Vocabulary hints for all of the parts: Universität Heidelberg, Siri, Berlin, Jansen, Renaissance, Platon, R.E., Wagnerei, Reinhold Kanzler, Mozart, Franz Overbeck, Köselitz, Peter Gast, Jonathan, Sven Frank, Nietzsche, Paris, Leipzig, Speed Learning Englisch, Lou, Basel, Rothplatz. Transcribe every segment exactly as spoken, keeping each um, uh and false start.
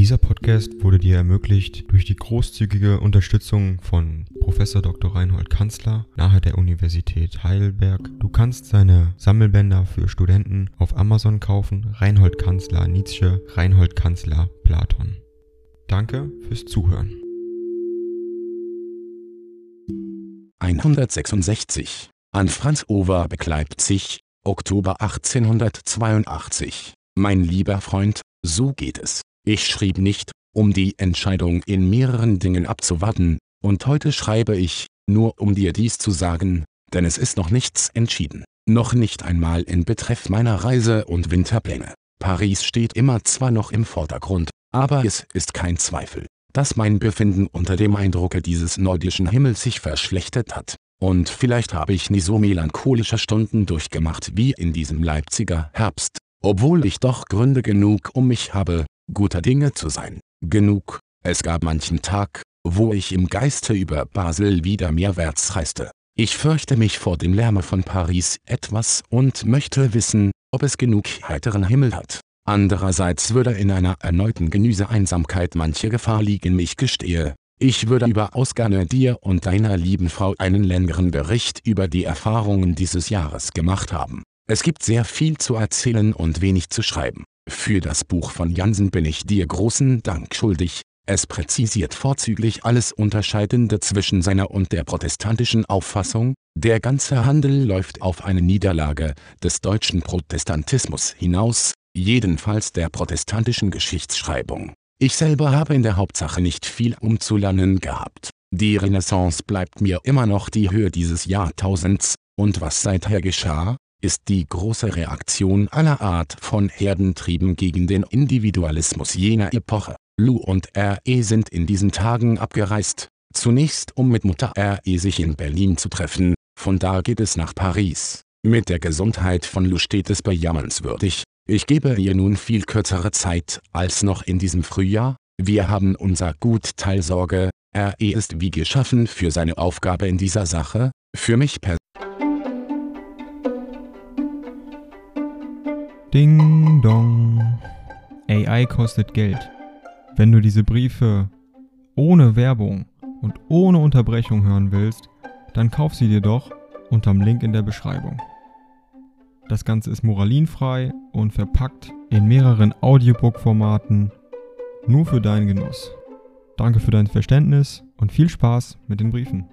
Dieser Podcast wurde dir ermöglicht durch die großzügige Unterstützung von Professor Doktor Reinhold Kanzler nahe der Universität Heidelberg. Du kannst seine Sammelbänder für Studenten auf Amazon kaufen. Reinhold Kanzler Nietzsche, Reinhold Kanzler Platon. Danke fürs Zuhören. hundertsechsundsechzig. An Franz Overbeck, Leipzig, Oktober achtzehnhundertzweiundachtzig. Mein lieber Freund, so geht es. Ich schrieb nicht, um die Entscheidung in mehreren Dingen abzuwarten, und heute schreibe ich, nur um dir dies zu sagen, denn es ist noch nichts entschieden, noch nicht einmal in Betreff meiner Reise und Winterpläne. Paris steht immer zwar noch im Vordergrund, aber es ist kein Zweifel, dass mein Befinden unter dem Eindrucke dieses nordischen Himmels sich verschlechtert hat. Und vielleicht habe ich nie so melancholische Stunden durchgemacht wie in diesem Leipziger Herbst, obwohl ich doch Gründe genug um mich habe, guter Dinge zu sein. Genug, es gab manchen Tag, wo ich im Geiste über Basel wieder meerwärts reiste. Ich fürchte mich vor dem Lärme von Paris etwas und möchte wissen, ob es genug heiteren Himmel hat. Andererseits würde in einer erneuten Genüsse-Einsamkeit manche Gefahr liegen, ich gestehe. Ich würde überaus gerne dir und deiner lieben Frau einen längeren Bericht über die Erfahrungen dieses Jahres gemacht haben. Es gibt sehr viel zu erzählen und wenig zu schreiben. Für das Buch von Jansen bin ich dir großen Dank schuldig. Es präzisiert vorzüglich alles Unterscheidende zwischen seiner und der protestantischen Auffassung. Der ganze Handel läuft auf eine Niederlage des deutschen Protestantismus hinaus, jedenfalls der protestantischen Geschichtsschreibung. Ich selber habe in der Hauptsache nicht viel umzulernen gehabt. Die Renaissance bleibt mir immer noch die Höhe dieses Jahrtausends, und was seither geschah, ist die große Reaktion aller Art von Herdentrieben gegen den Individualismus jener Epoche. Lou und R E sind in diesen Tagen abgereist, zunächst um mit Mutter R E sich in Berlin zu treffen, von da geht es nach Paris. Mit der Gesundheit von Lou steht es bejammernswürdig, ich gebe ihr nun viel kürzere Zeit als noch in diesem Frühjahr, wir haben unser Gutteil Sorge, R E ist wie geschaffen für seine Aufgabe in dieser Sache, für mich persönlich. Ding dong. A I kostet Geld. Wenn du diese Briefe ohne Werbung und ohne Unterbrechung hören willst, dann kauf sie dir doch unterm Link in der Beschreibung. Das Ganze ist moralinfrei und verpackt in mehreren Audiobook-Formaten nur für deinen Genuss. Danke für dein Verständnis und viel Spaß mit den Briefen.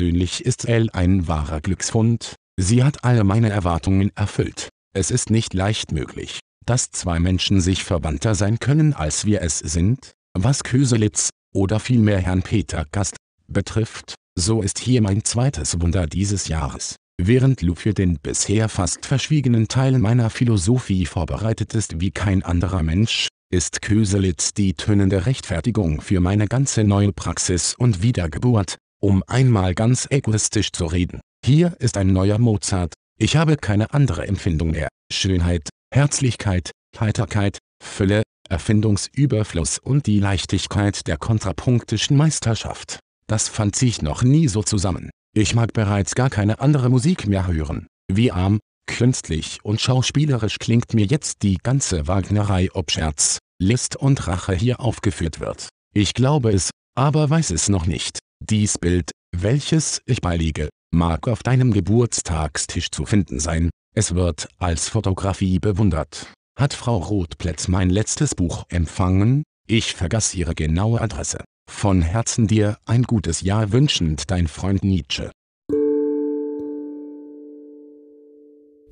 Persönlich ist L ein wahrer Glücksfund, sie hat alle meine Erwartungen erfüllt. Es ist nicht leicht möglich, dass zwei Menschen sich verwandter sein können als wir es sind, was Köselitz, oder vielmehr Herrn Peter Gast, betrifft, so ist hier mein zweites Wunder dieses Jahres. Während Lou für den bisher fast verschwiegenen Teil meiner Philosophie vorbereitet ist wie kein anderer Mensch, ist Köselitz die tönende Rechtfertigung für meine ganze neue Praxis und Wiedergeburt. Um einmal ganz egoistisch zu reden, hier ist ein neuer Mozart, ich habe keine andere Empfindung mehr. Schönheit, Herzlichkeit, Heiterkeit, Fülle, Erfindungsüberfluss und die Leichtigkeit der kontrapunktischen Meisterschaft. Das fand sich noch nie so zusammen. Ich mag bereits gar keine andere Musik mehr hören. Wie arm, künstlich und schauspielerisch klingt mir jetzt die ganze Wagnerei, ob Scherz, List und Rache hier aufgeführt wird. Ich glaube es, aber weiß es noch nicht. Dies Bild, welches ich beilege, mag auf deinem Geburtstagstisch zu finden sein, es wird als Fotografie bewundert. Hat Frau Rothplatz mein letztes Buch empfangen? Ich vergaß ihre genaue Adresse. Von Herzen dir ein gutes Jahr wünschend, dein Freund Nietzsche.